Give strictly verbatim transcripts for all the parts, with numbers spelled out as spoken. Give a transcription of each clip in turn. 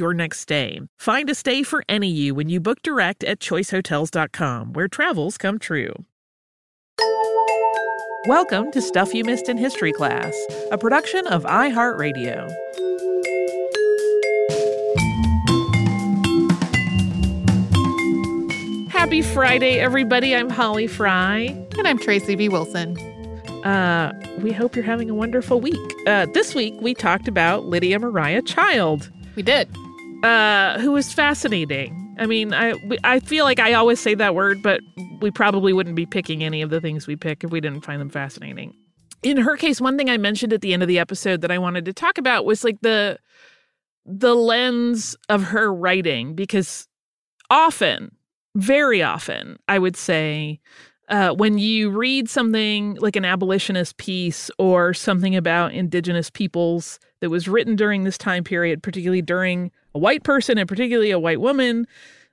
your next stay. Find a stay for any you when you book direct at choice hotels dot com, where travels come true. Welcome to Stuff You Missed in History Class, a production of iHeartRadio. Happy Friday, everybody. I'm Holly Fry. And I'm Tracy V. Wilson. Uh, we hope you're having a wonderful week. Uh, this week, we talked about Lydia Mariah Child. We did. Uh, who was fascinating. I mean, I, I feel like I always say that word, but we probably wouldn't be picking any of the things we pick if we didn't find them fascinating. In her case, one thing I mentioned at the end of the episode that I wanted to talk about was like the the lens of her writing, because often, very often, I would say, uh, when you read something like an abolitionist piece or something about indigenous peoples that was written during this time period, particularly during a white person and particularly a white woman,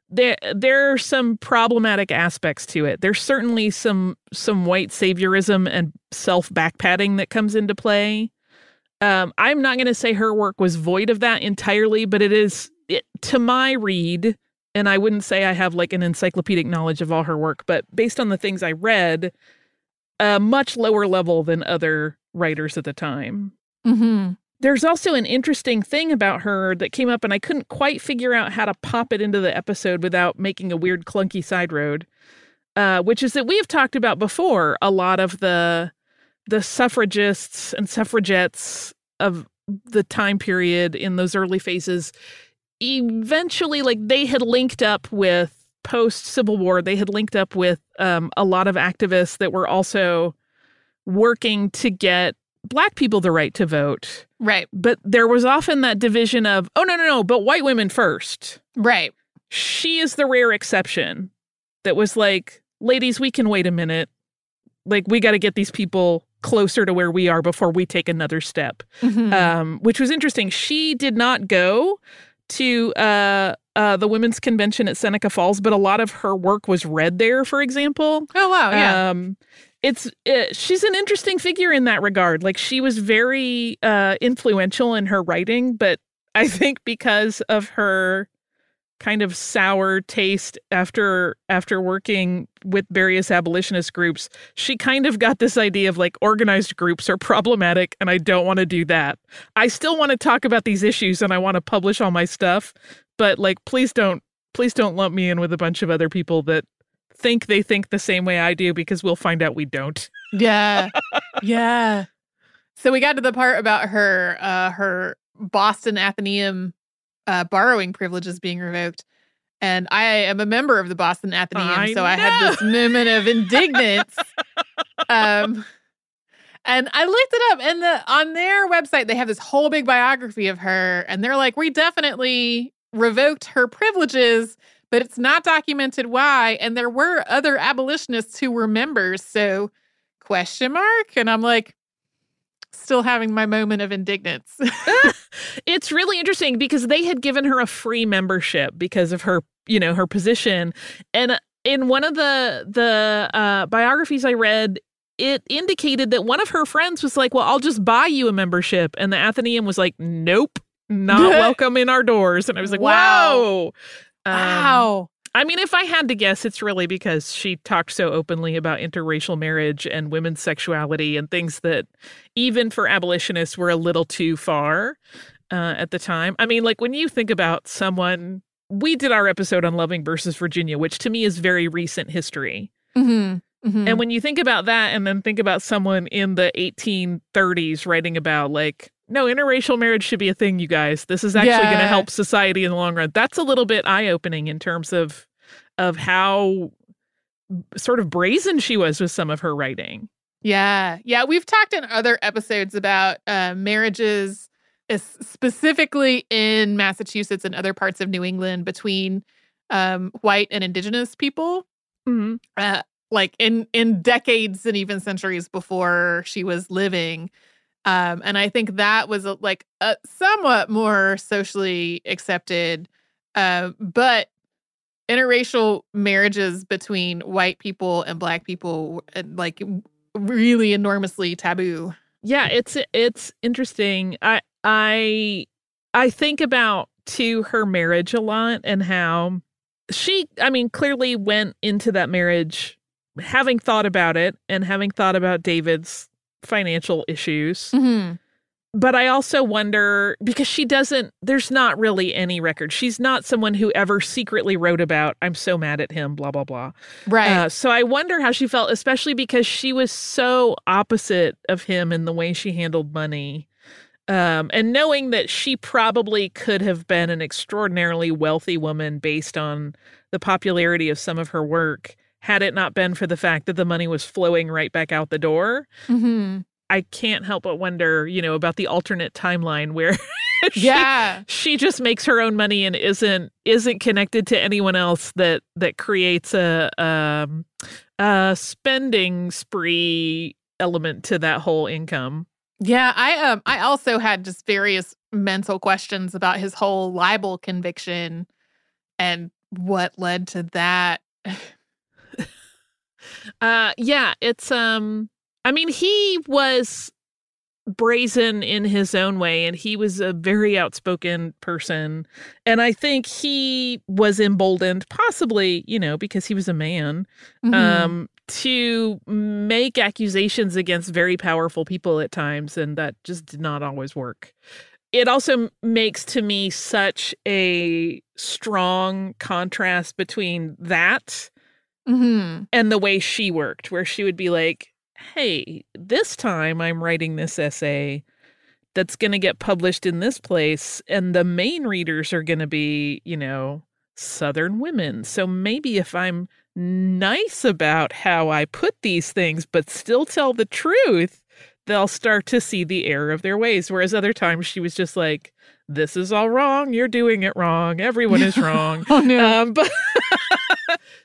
there there are some problematic aspects to it. There's certainly some some white saviorism and self-backpatting that comes into play. Um, I'm not going to say her work was void of that entirely, but it is, it, to my read, and I wouldn't say I have like an encyclopedic knowledge of all her work, but based on the things I read, a much lower level than other writers at the time. Mm-hmm. There's also an interesting thing about her that came up, and I couldn't quite figure out how to pop it into the episode without making a weird, clunky side road, uh, which is that we have talked about before a lot of the the suffragists and suffragettes of the time period in those early phases. Eventually, like, they had linked up with, post-Civil War, they had linked up with um, a lot of activists that were also working to get Black people the right to vote. Right. But there was often that division of, oh, no, no, no, but white women first. Right. She is the rare exception that was like, ladies, we can wait a minute. Like, we got to get these people closer to where we are before we take another step, mm-hmm. um, which was interesting. She did not go to uh, uh, the Women's Convention at Seneca Falls, but a lot of her work was read there, for example. Oh, wow. Yeah. Um, It's it, she's an interesting figure in that regard. Like, she was very uh, influential in her writing, but I think because of her kind of sour taste after after working with various abolitionist groups, she kind of got this idea of like, organized groups are problematic and I don't want to do that. I still want to talk about these issues and I want to publish all my stuff, but like, please don't please don't lump me in with a bunch of other people that think they think the same way I do, because we'll find out we don't. Yeah. Yeah. So we got to the part about her, uh, her Boston Athenaeum uh, borrowing privileges being revoked. And I am a member of the Boston Athenaeum, I so know. I had this moment of indignance. um, and I looked it up, and the, on their website, they have this whole big biography of her, and they're like, we definitely revoked her privileges, but it's not documented why. And there were other abolitionists who were members, so question mark. And I'm like, still having my moment of indignance. It's really interesting because they had given her a free membership because of her, you know, her position. And in one of the the uh, biographies I read, it indicated that one of her friends was like, well, I'll just buy you a membership. And the Athenaeum was like, nope, not welcome in our doors. And I was like, wow. Wow. Um, wow. I mean, if I had to guess, it's really because she talked so openly about interracial marriage and women's sexuality and things that even for abolitionists were a little too far uh, at the time. I mean, like when you think about someone, we did our episode on Loving versus Virginia, which to me is very recent history. Mm-hmm. Mm-hmm. And when you think about that and then think about someone in the eighteen thirties writing about like, no, interracial marriage should be a thing, you guys. This is actually yeah. going to help society in the long run. That's a little bit eye-opening in terms of of how sort of brazen she was with some of her writing. Yeah. Yeah, we've talked in other episodes about uh, marriages specifically in Massachusetts and other parts of New England between um, white and indigenous people. Mm-hmm. Uh, like in, in decades and even centuries before she was living. Um, and I think that was a, like a somewhat more socially accepted, uh, but interracial marriages between white people and black people, like really enormously taboo. Yeah, it's it's interesting. I I I think about too her marriage a lot and how she, I mean, clearly went into that marriage having thought about it and having thought about David's financial issues. Mm-hmm. But I also wonder, because she doesn't, there's not really any record. She's not someone who ever secretly wrote about, I'm so mad at him, blah, blah, blah. Right. Uh, so I wonder how she felt, especially because she was so opposite of him in the way she handled money. Um, and knowing that she probably could have been an extraordinarily wealthy woman based on the popularity of some of her work, had it not been for the fact that the money was flowing right back out the door. Mm-hmm. I can't help but wonder, you know, about the alternate timeline where she, yeah. she just makes her own money and isn't isn't connected to anyone else that that creates a, um, a spending spree element to that whole income. Yeah, I um I also had just various mental questions about his whole libel conviction and what led to that. Uh, yeah, it's, um, I mean, he was brazen in his own way, and he was a very outspoken person. And I think he was emboldened, possibly, you know, because he was a man, mm-hmm. um, to make accusations against very powerful people at times. And that just did not always work. It also makes to me such a strong contrast between that Mm-hmm. and the way she worked, where she would be like, hey, this time I'm writing this essay that's going to get published in this place, and the main readers are going to be, you know, Southern women. So maybe if I'm nice about how I put these things, but still tell the truth, they'll start to see the error of their ways. Whereas other times she was just like, this is all wrong. You're doing it wrong. Everyone is wrong. Oh, no. Um, but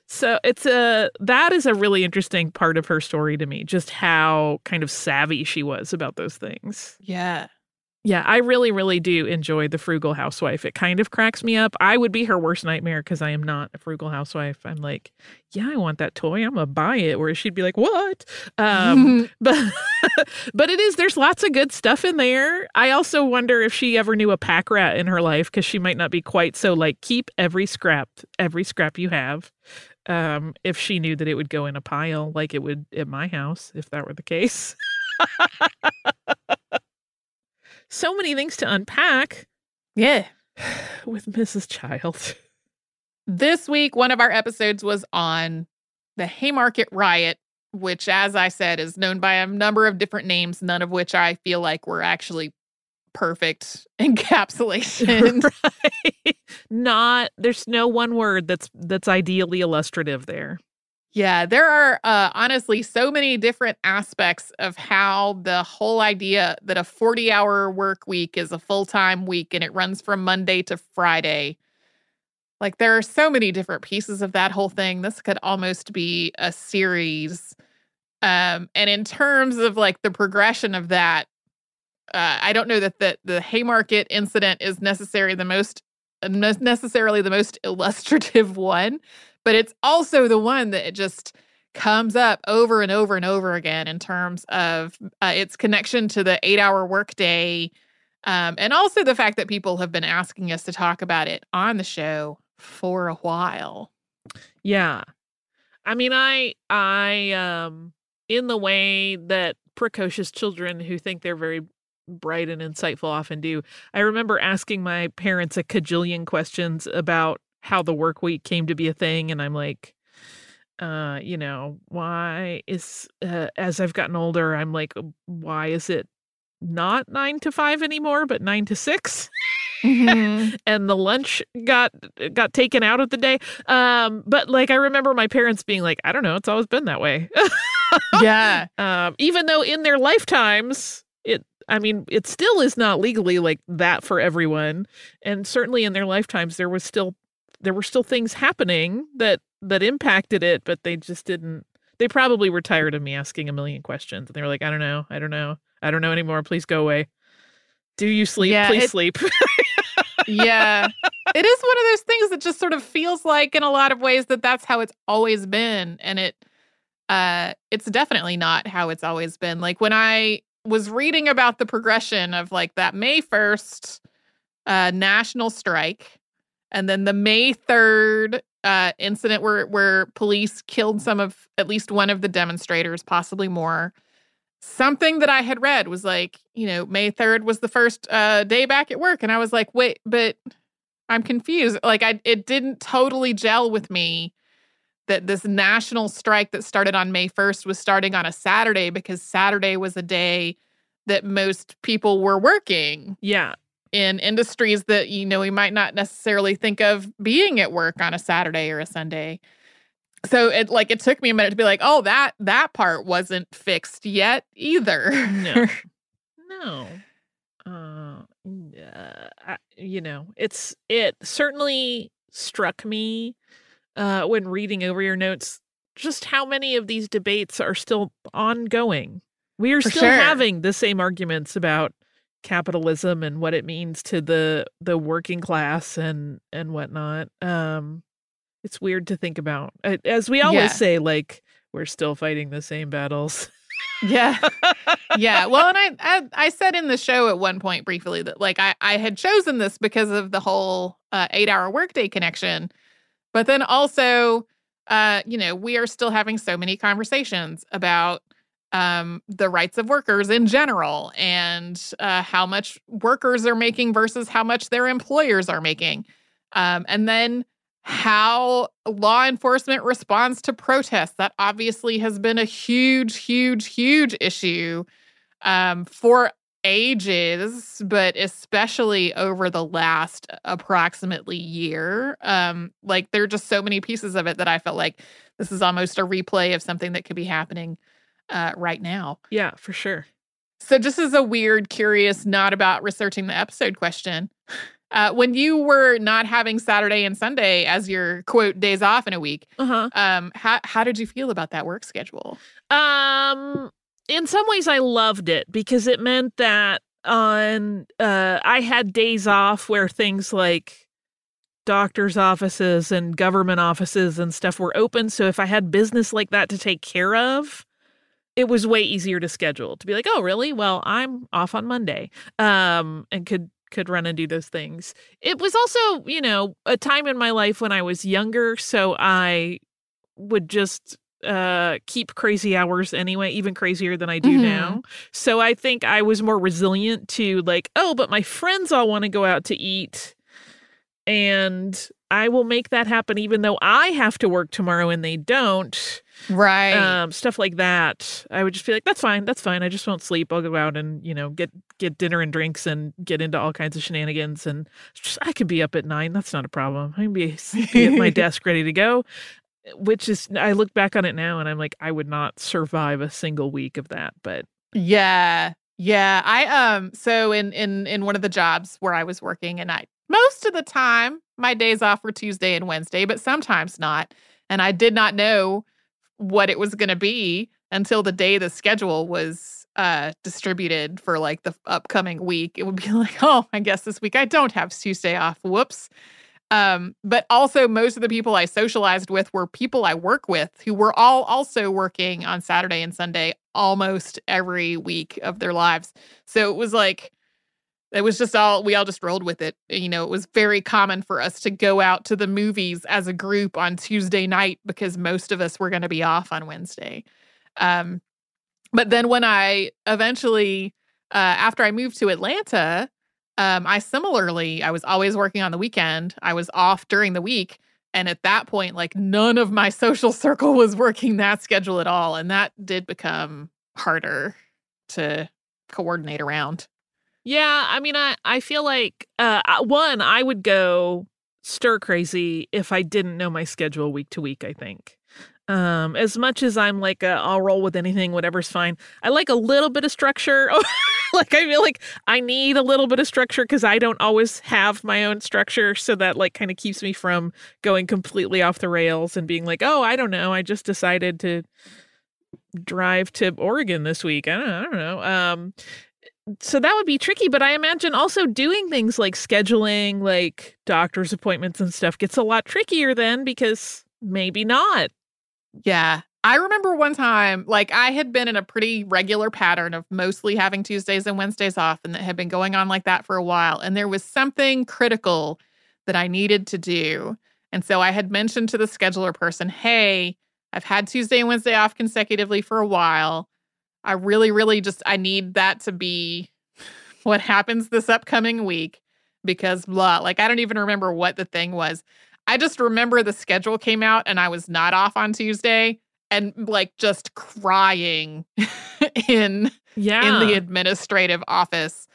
so it's a that is a really interesting part of her story to me, just how kind of savvy she was about those things. Yeah. Yeah, I really, really do enjoy The Frugal Housewife. It kind of cracks me up. I would be her worst nightmare because I am not a frugal housewife. I'm like, yeah, I want that toy. I'm going to buy it. Whereas she'd be like, what? Um, but but it is, there's lots of good stuff in there. I also wonder if she ever knew a pack rat in her life, because she might not be quite so like, keep every scrap, every scrap you have. Um, if she knew that it would go in a pile like it would at my house, if that were the case. So many things to unpack. Yeah. With Missus Child. This week, one of our episodes was on the Haymarket Riot, which, as I said, is known by a number of different names, none of which I feel like were actually perfect encapsulation. Right. Not there's no one word that's that's ideally illustrative there. Yeah, there are uh, honestly so many different aspects of how the whole idea that a forty-hour work week is a full-time week and it runs from Monday to Friday. Like, there are so many different pieces of that whole thing. This could almost be a series. Um, and in terms of, like, the progression of that, uh, I don't know that the, the Haymarket incident is necessarily the most necessarily the most illustrative one, but it's also the one that it just comes up over and over and over again in terms of uh, its connection to the eight-hour workday, um, and also the fact that people have been asking us to talk about it on the show for a while. Yeah. I mean, I, I, um, in the way that precocious children who think they're very bright and insightful often do, I remember asking my parents a cajillion questions about how the work week came to be a thing. And I'm like, uh, you know, why is, uh, as I've gotten older, I'm like, why is it not nine to five anymore, but nine to six? Mm-hmm. And the lunch got got taken out of the day. Um, but like, I remember my parents being like, I don't know, it's always been that way. Yeah. Um, even though in their lifetimes, it, I mean, it still is not legally like that for everyone. And certainly in their lifetimes, there was still There were still things happening that that impacted it, but they just didn't. They probably were tired of me asking a million questions. And they were like, I don't know. I don't know. I don't know anymore. Please go away. Do you sleep? Yeah, Please it, sleep. Yeah. It is one of those things that just sort of feels like in a lot of ways that that's how it's always been. And it uh, it's definitely not how it's always been. Like when I was reading about the progression of like that May first uh, national strike, and then the May third uh, incident where where police killed some of, at least one of the demonstrators, possibly more. Something that I had read was like, you know, May third was the first uh, day back at work. And I was like, wait, but I'm confused. Like, I it didn't totally gel with me that this national strike that started on May first was starting on a Saturday, because Saturday was a day that most people were working. Yeah. In industries that, you know, we might not necessarily think of being at work on a Saturday or a Sunday. So it like it took me a minute to be like, oh, that that part wasn't fixed yet either. No, no. Uh, uh, I, you know, it's it certainly struck me uh, when reading over your notes just how many of these debates are still ongoing. We are For still sure. having the same arguments about capitalism and what it means to the the working class and and whatnot. Um it's weird to think about, as we always yeah. say, like, we're still fighting the same battles. Yeah. Yeah. Well, and I, I I said in the show at one point briefly that like I I had chosen this because of the whole uh eight-hour workday connection, but then also uh you know, we are still having so many conversations about Um, the rights of workers in general, and uh, how much workers are making versus how much their employers are making. Um, and then how law enforcement responds to protests. That obviously has been a huge, huge, huge issue um, for ages, but especially over the last approximately year. Um, like, there are just so many pieces of it that I felt like this is almost a replay of something that could be happening Uh, right now. Yeah, for sure. So just as a weird, curious, not about researching the episode question, uh, when you were not having Saturday and Sunday as your, quote, days off in a week, uh-huh. um, how, how did you feel about that work schedule? Um, in some ways, I loved it because it meant that on uh, I had days off where things like doctors' offices and government offices and stuff were open. So if I had business like that to take care of, it was way easier to schedule, to be like, oh, really? Well, I'm off on Monday, um, and could could run and do those things. It was also, you know, a time in my life when I was younger, so I would just uh, keep crazy hours anyway, even crazier than I do mm-hmm. now. So I think I was more resilient to like, oh, but my friends all want to go out to eat, and I will make that happen even though I have to work tomorrow and they don't. Right. Um, stuff like that. I would just be like, that's fine. That's fine. I just won't sleep. I'll go out and, you know, get, get dinner and drinks and get into all kinds of shenanigans. And just, I could be up at nine. That's not a problem. I can be, be at my desk ready to go. Which is, I look back on it now and I'm like, I would not survive a single week of that. But yeah. Yeah. I, um, so in, in, in one of the jobs where I was working, and I, most of the time my days off were Tuesday and Wednesday, but sometimes not. And I did not know what it was going to be until the day the schedule was uh, distributed for like the upcoming week. It would be like, oh, I guess this week I don't have Tuesday off. Whoops. Um, but also most of the people I socialized with were people I work with who were all also working on Saturday and Sunday almost every week of their lives. So it was like, it was just all, we all just rolled with it. You know, it was very common for us to go out to the movies as a group on Tuesday night because most of us were going to be off on Wednesday. Um, but then when I eventually, uh, after I moved to Atlanta, um, I similarly, I was always working on the weekend. I was off during the week. And at that point, like none of my social circle was working that schedule at all. And that did become harder to coordinate around. Yeah, I mean, I, I feel like, uh, one, I would go stir crazy if I didn't know my schedule week to week, I think. Um, as much as I'm like, a, I'll roll with anything, whatever's fine. I like a little bit of structure. Like, I feel like I need a little bit of structure because I don't always have my own structure. So that like kind of keeps me from going completely off the rails and being like, oh, I don't know. I just decided to drive to Oregon this week. I don't, I don't know. Um So that would be tricky, but I imagine also doing things like scheduling, like doctor's appointments and stuff gets a lot trickier then because maybe not. Yeah. I remember one time, like I had been in a pretty regular pattern of mostly having Tuesdays and Wednesdays off, and that had been going on like that for a while. And there was something critical that I needed to do. And so I had mentioned to the scheduler person, hey, I've had Tuesday and Wednesday off consecutively for a while. I really, really just, I need that to be what happens this upcoming week because blah, like, I don't even remember what the thing was. I just remember the schedule came out and I was not off on Tuesday and like just crying in, yeah. in the administrative office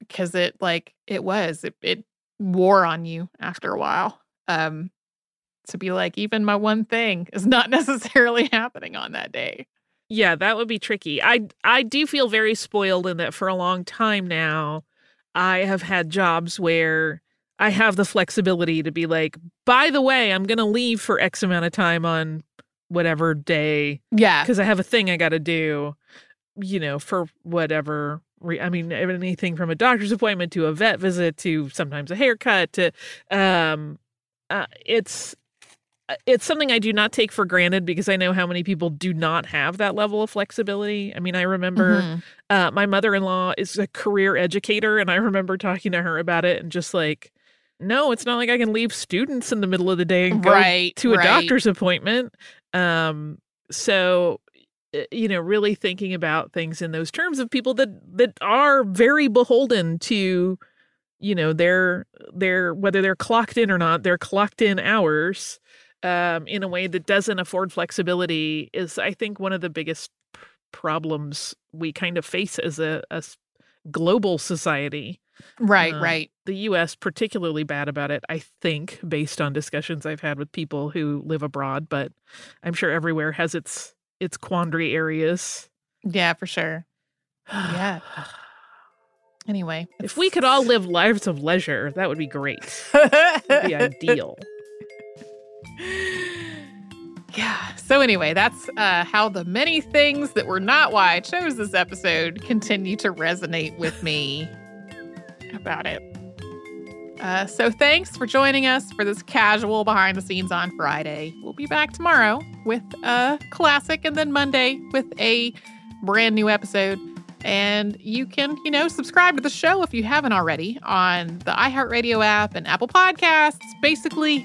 because it like, it was, it, it wore on you after a while. Um, to be like, even my one thing is not necessarily happening on that day. Yeah, that would be tricky. I I do feel very spoiled in that for a long time now, I have had jobs where I have the flexibility to be like, by the way, I'm going to leave for X amount of time on whatever day. Yeah. Because I have a thing I got to do, you know, for whatever. Re- I mean, anything from a doctor's appointment to a vet visit to sometimes a haircut to um, uh, it's. It's something I do not take for granted because I know how many people do not have that level of flexibility. I mean, I remember mm-hmm. uh, my mother-in-law is a career educator, and I remember talking to her about it and just like, no, it's not like I can leave students in the middle of the day and go right, to a right. doctor's appointment. Um, so, you know, really thinking about things in those terms of people that that are very beholden to, you know, their their whether they're clocked in or not, they're clocked in hours. Um, in a way that doesn't afford flexibility is, I think, one of the biggest p- problems we kind of face as a, a global society. Right, uh, right. The U S particularly bad about it, I think, based on discussions I've had with people who live abroad. But I'm sure everywhere has its its quandary areas. Yeah, for sure. Yeah. Anyway. If we could all live lives of leisure, that would be great. It would be ideal. Yeah. So anyway, that's uh, how the many things that were not why I chose this episode continue to resonate with me about it. Uh, so thanks for joining us for this casual behind the scenes on Friday. We'll be back tomorrow with a classic and then Monday with a brand new episode. And you can, you know, subscribe to the show if you haven't already on the iHeartRadio app and Apple Podcasts, basically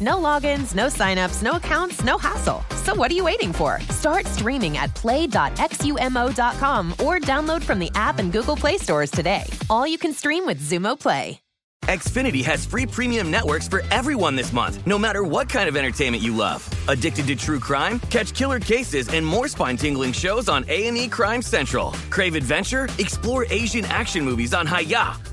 No logins, no signups, no accounts, no hassle. So what are you waiting for? Start streaming at play dot zumo dot com or download from the app and Google Play stores today. All you can stream with Zumo Play. Xfinity has free premium networks for everyone this month, no matter what kind of entertainment you love. Addicted to true crime? Catch killer cases and more spine-tingling shows on A and E Crime Central. Crave adventure? Explore Asian action movies on Hayah.